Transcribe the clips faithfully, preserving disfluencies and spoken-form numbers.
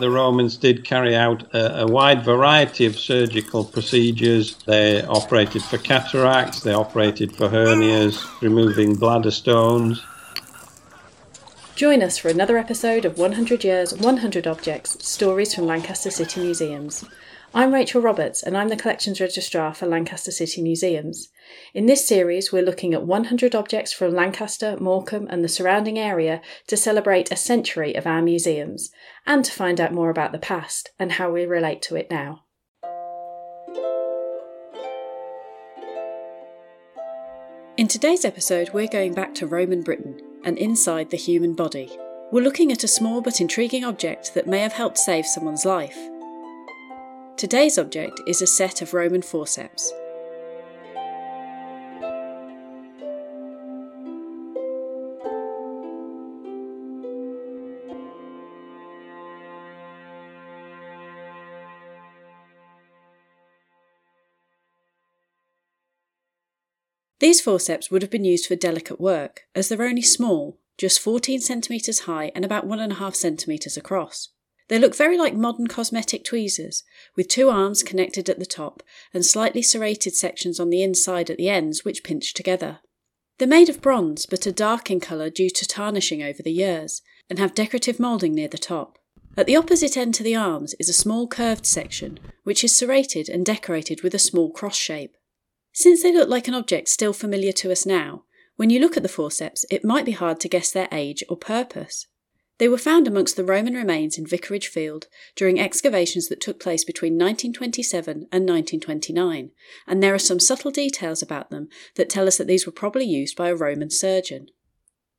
the Romans did carry out a, a wide variety of surgical procedures. They operated for cataracts, they operated for hernias, removing bladder stones. Join us for another episode of one hundred Years, one hundred Objects, Stories from Lancaster City Museums. I'm Rachel Roberts, and I'm the Collections Registrar for Lancaster City Museums. In this series, we're looking at one hundred objects from Lancaster, Morecambe and the surrounding area to celebrate a century of our museums, and to find out more about the past and how we relate to it now. In today's episode, we're going back to Roman Britain and inside the human body. We're looking at a small but intriguing object that may have helped save someone's life. Today's object is a set of Roman forceps. These forceps would have been used for delicate work, as they're only small, just fourteen centimetres high and about one and a half centimetres across. They look very like modern cosmetic tweezers, with two arms connected at the top and slightly serrated sections on the inside at the ends which pinch together. They're made of bronze but are dark in colour due to tarnishing over the years, and have decorative moulding near the top. At the opposite end to the arms is a small curved section, which is serrated and decorated with a small cross shape. Since they look like an object still familiar to us now, when you look at the forceps it might be hard to guess their age or purpose. They were found amongst the Roman remains in Vicarage Field during excavations that took place between nineteen twenty-seven and nineteen twenty-nine, and there are some subtle details about them that tell us that these were probably used by a Roman surgeon.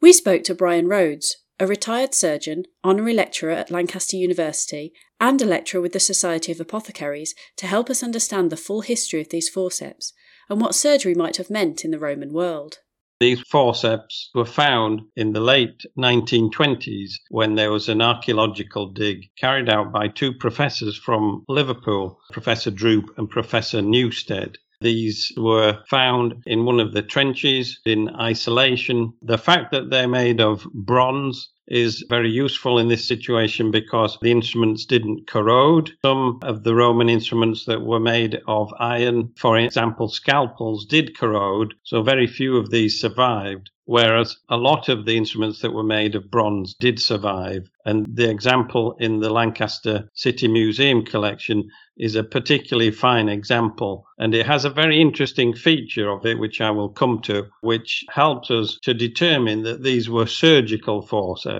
We spoke to Brian Rhodes, a retired surgeon, honorary lecturer at Lancaster University, and a lecturer with the Society of Apothecaries, to help us understand the full history of these forceps and what surgery might have meant in the Roman world. These forceps were found in the late nineteen twenties when there was an archaeological dig carried out by two professors from Liverpool, Professor Droop and Professor Newstead. These were found in one of the trenches in isolation. The fact that they're made of bronze is very useful in this situation because the instruments didn't corrode. Some of the Roman instruments that were made of iron, for example scalpels, did corrode, so very few of these survived, whereas a lot of the instruments that were made of bronze did survive. And the example in the Lancaster City Museum collection is a particularly fine example, and it has a very interesting feature of it, which I will come to, which helps us to determine that these were surgical forceps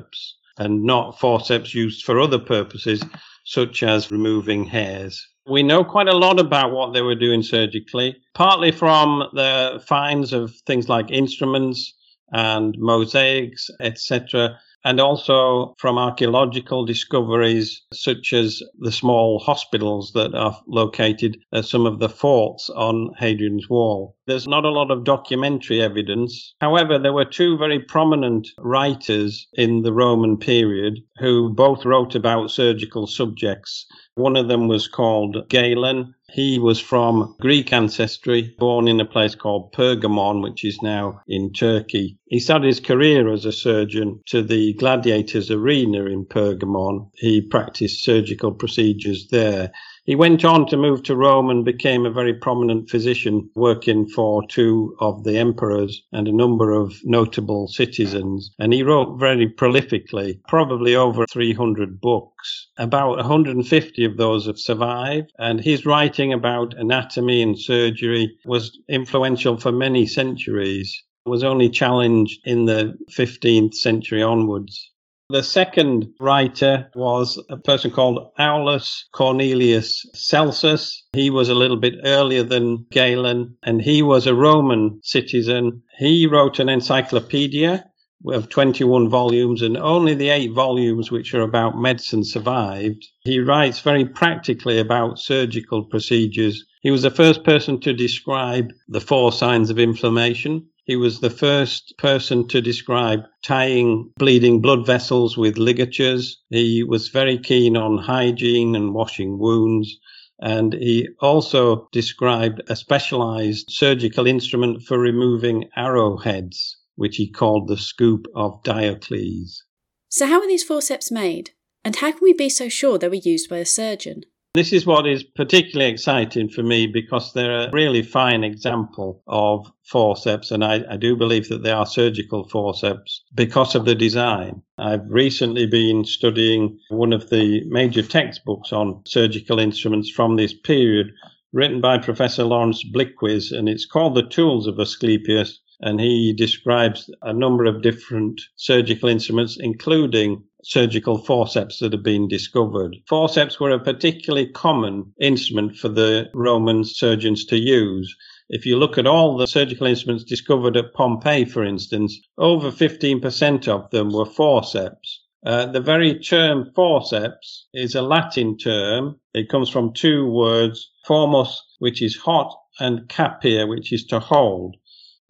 and not forceps used for other purposes, such as removing hairs. We know quite a lot about what they were doing surgically, partly from the finds of things like instruments and mosaics, et cetera, and also from archaeological discoveries such as the small hospitals that are located at some of the forts on Hadrian's Wall. There's not a lot of documentary evidence. However, there were two very prominent writers in the Roman period who both wrote about surgical subjects. One of them was called Galen. He was from Greek ancestry, born in a place called Pergamon, which is now in Turkey. He started his career as a surgeon to the Gladiators Arena in Pergamon. He practiced surgical procedures there. He went on to move to Rome and became a very prominent physician, working for two of the emperors and a number of notable citizens. And he wrote very prolifically, probably over three hundred books. About one hundred fifty of those have survived. And his writing about anatomy and surgery was influential for many centuries. It was only challenged in the fifteenth century onwards. The second writer was a person called Aulus Cornelius Celsus. He was a little bit earlier than Galen, and he was a Roman citizen. He wrote an encyclopedia of twenty-one volumes, and only the eight volumes which are about medicine survived. He writes very practically about surgical procedures. He was the first person to describe the four signs of inflammation. He was the first person to describe tying bleeding blood vessels with ligatures. He was very keen on hygiene and washing wounds. And he also described a specialized surgical instrument for removing arrowheads, which he called the scoop of Diocles. So how are these forceps made? And how can we be so sure they were used by a surgeon? This is what is particularly exciting for me, because they're a really fine example of forceps, and I, I do believe that they are surgical forceps because of the design. I've recently been studying one of the major textbooks on surgical instruments from this period, written by Professor Lawrence Blickwiz, and it's called The Tools of Asclepius, and he describes a number of different surgical instruments, including surgical forceps that have been discovered. Forceps were a particularly common instrument for the Roman surgeons to use. If you look at all the surgical instruments discovered at Pompeii, for instance, over fifteen percent of them were forceps. Uh, the very term forceps is a Latin term. It comes from two words, formus, which is hot, and capere, which is to hold.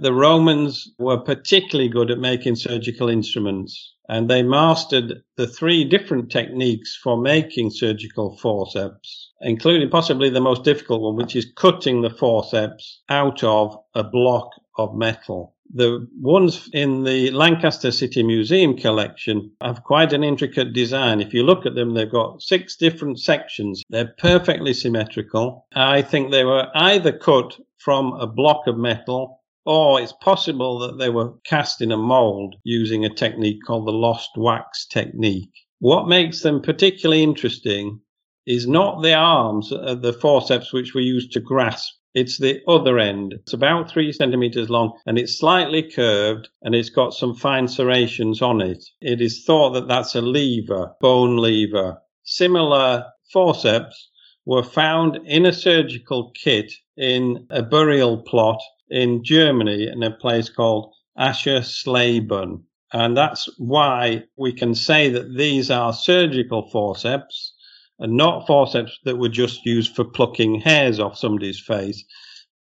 The Romans were particularly good at making surgical instruments, and they mastered the three different techniques for making surgical forceps, including possibly the most difficult one, which is cutting the forceps out of a block of metal. The ones in the Lancaster City Museum collection have quite an intricate design. If you look at them, they've got six different sections. They're perfectly symmetrical. I think they were either cut from a block of metal, or it's possible that they were cast in a mould using a technique called the lost wax technique. What makes them particularly interesting is not the arms of the forceps which were used to grasp. It's the other end. It's about three centimetres long, and it's slightly curved, and it's got some fine serrations on it. It is thought that that's a lever, bone lever. Similar forceps were found in a surgical kit in a burial plot in Germany, in a place called Aschersleben. And that's why we can say that these are surgical forceps and not forceps that were just used for plucking hairs off somebody's face.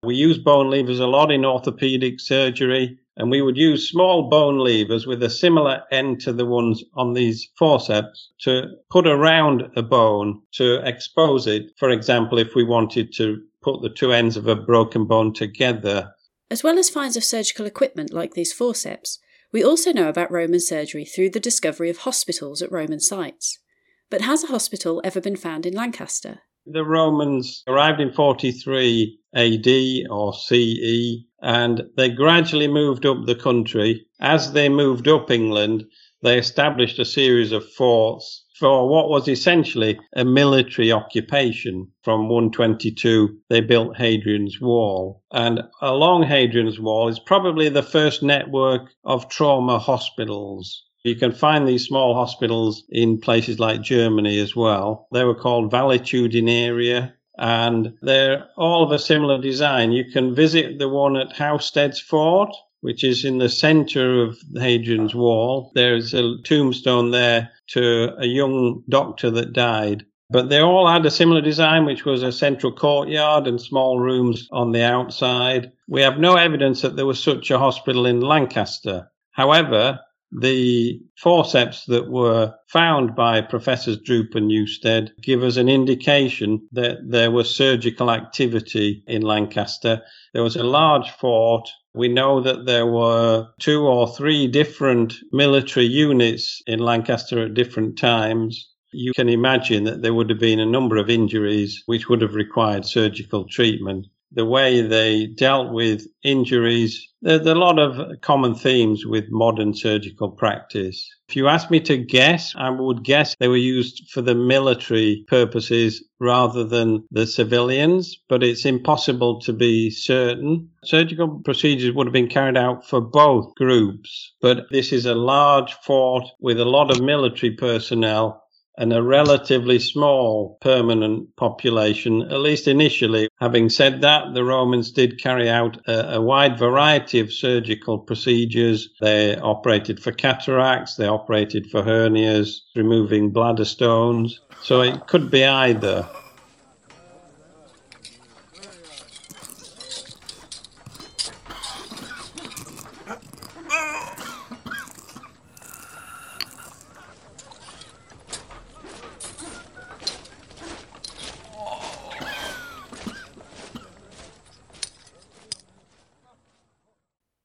We use bone levers a lot in orthopedic surgery, and we would use small bone levers with a similar end to the ones on these forceps to put around a bone to expose it, for example, if we wanted to put the two ends of a broken bone together. As well as finds of surgical equipment like these forceps, we also know about Roman surgery through the discovery of hospitals at Roman sites. But has a hospital ever been found in Lancaster? The Romans arrived in forty-three A D or C E, and they gradually moved up the country. As they moved up England, they established a series of forts for what was essentially a military occupation. From one twenty-two, they built Hadrian's Wall. And along Hadrian's Wall is probably the first network of trauma hospitals. You can find these small hospitals in places like Germany as well. They were called Valetudinaria, and they're all of a similar design. You can visit the one at Housesteads Fort, which is in the centre of Hadrian's Wall. There's a tombstone there to a young doctor that died. But they all had a similar design, which was a central courtyard and small rooms on the outside. We have no evidence that there was such a hospital in Lancaster. However, the forceps that were found by Professors Droop and Newstead give us an indication that there was surgical activity in Lancaster. There was a large fort. We know that there were two or three different military units in Lancaster at different times. You can imagine that there would have been a number of injuries which would have required surgical treatment. The way they dealt with injuries, there's a lot of common themes with modern surgical practice. If you ask me to guess, I would guess they were used for the military purposes rather than the civilians, but it's impossible to be certain. Surgical procedures would have been carried out for both groups, but this is a large fort with a lot of military personnel and a relatively small permanent population, at least initially. Having said that, the Romans did carry out a, a wide variety of surgical procedures. They operated for cataracts, they operated for hernias, removing bladder stones, so it could be either.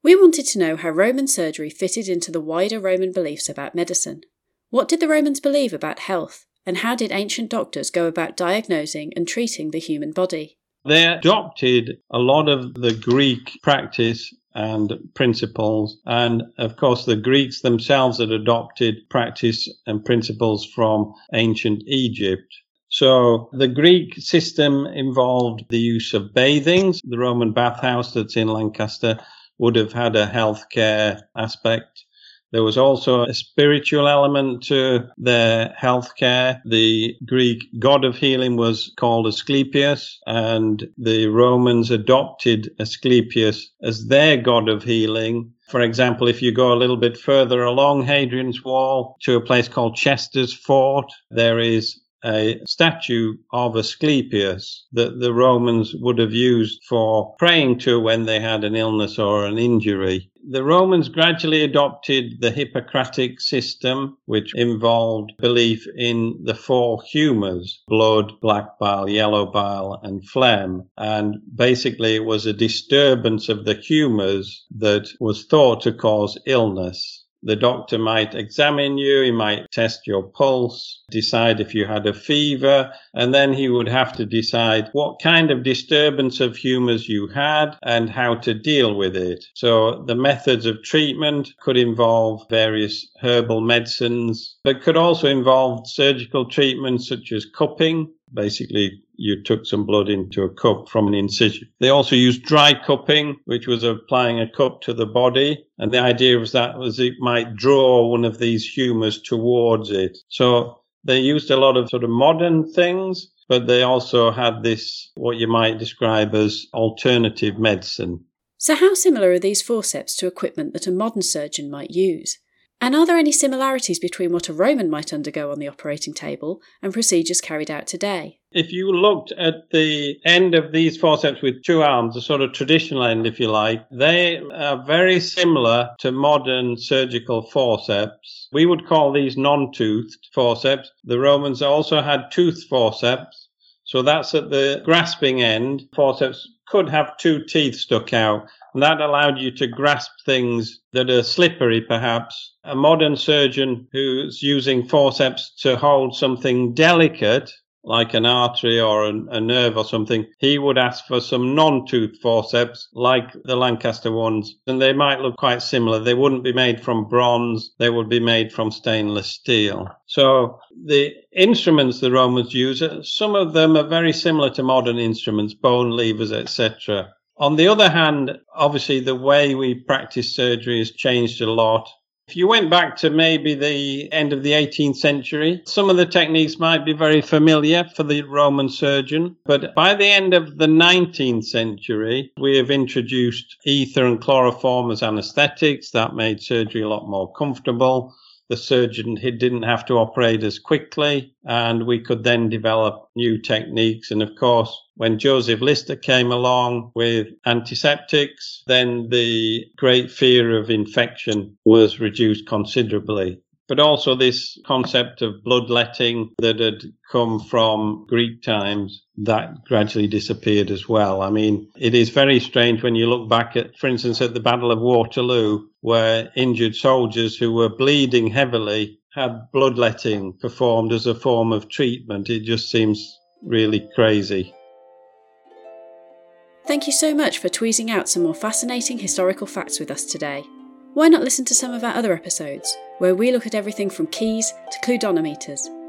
We wanted to know how Roman surgery fitted into the wider Roman beliefs about medicine. What did the Romans believe about health, and how did ancient doctors go about diagnosing and treating the human body? They adopted a lot of the Greek practice and principles, and of course the Greeks themselves had adopted practice and principles from ancient Egypt. So the Greek system involved the use of bathings. The Roman bathhouse that's in Lancaster would have had a healthcare aspect. There was also a spiritual element to their healthcare. The Greek god of healing was called Asclepius, and the Romans adopted Asclepius as their god of healing. For example, if you go a little bit further along Hadrian's Wall to a place called Chester's Fort, there is a statue of Asclepius that the Romans would have used for praying to when they had an illness or an injury. The Romans gradually adopted the Hippocratic system, which involved belief in the four humours: blood, black bile, yellow bile and phlegm. And basically it was a disturbance of the humours that was thought to cause illness. The doctor might examine you, he might test your pulse, decide if you had a fever, and then he would have to decide what kind of disturbance of humours you had and how to deal with it. So the methods of treatment could involve various herbal medicines, but could also involve surgical treatments such as cupping. Basically, you took some blood into a cup from an incision. They also used dry cupping, which was applying a cup to the body. And the idea was that was it might draw one of these humours towards it. So they used a lot of sort of modern things, but they also had this, what you might describe as alternative medicine. So how similar are these forceps to equipment that a modern surgeon might use? And are there any similarities between what a Roman might undergo on the operating table and procedures carried out today? If you looked at the end of these forceps with two arms, the sort of traditional end, if you like, they are very similar to modern surgical forceps. We would call these non-toothed forceps. The Romans also had toothed forceps, so that's at the grasping end. Forceps could have two teeth stuck out, and that allowed you to grasp things that are slippery, perhaps. A modern surgeon who's using forceps to hold something delicate, like an artery or an, a nerve or something, he would ask for some non-toothed forceps, like the Lancaster ones, and they might look quite similar. They wouldn't be made from bronze, they would be made from stainless steel. So the instruments the Romans use, some of them are very similar to modern instruments, bone levers, et cetera. On the other hand, obviously the way we practice surgery has changed a lot. If you went back to maybe the end of the eighteenth century, some of the techniques might be very familiar for the Roman surgeon. But by the end of the nineteenth century, we have introduced ether and chloroform as anesthetics. That made surgery a lot more comfortable. The surgeon didn't have to operate as quickly, and we could then develop new techniques. And of course, when Joseph Lister came along with antiseptics, then the great fear of infection was reduced considerably. But also this concept of bloodletting that had come from Greek times, that gradually disappeared as well. I mean, it is very strange when you look back at, for instance, at the Battle of Waterloo, where injured soldiers who were bleeding heavily had bloodletting performed as a form of treatment. It just seems really crazy. Thank you so much for tweezing out some more fascinating historical facts with us today. Why not listen to some of our other episodes, where we look at everything from keys to cleidonometers.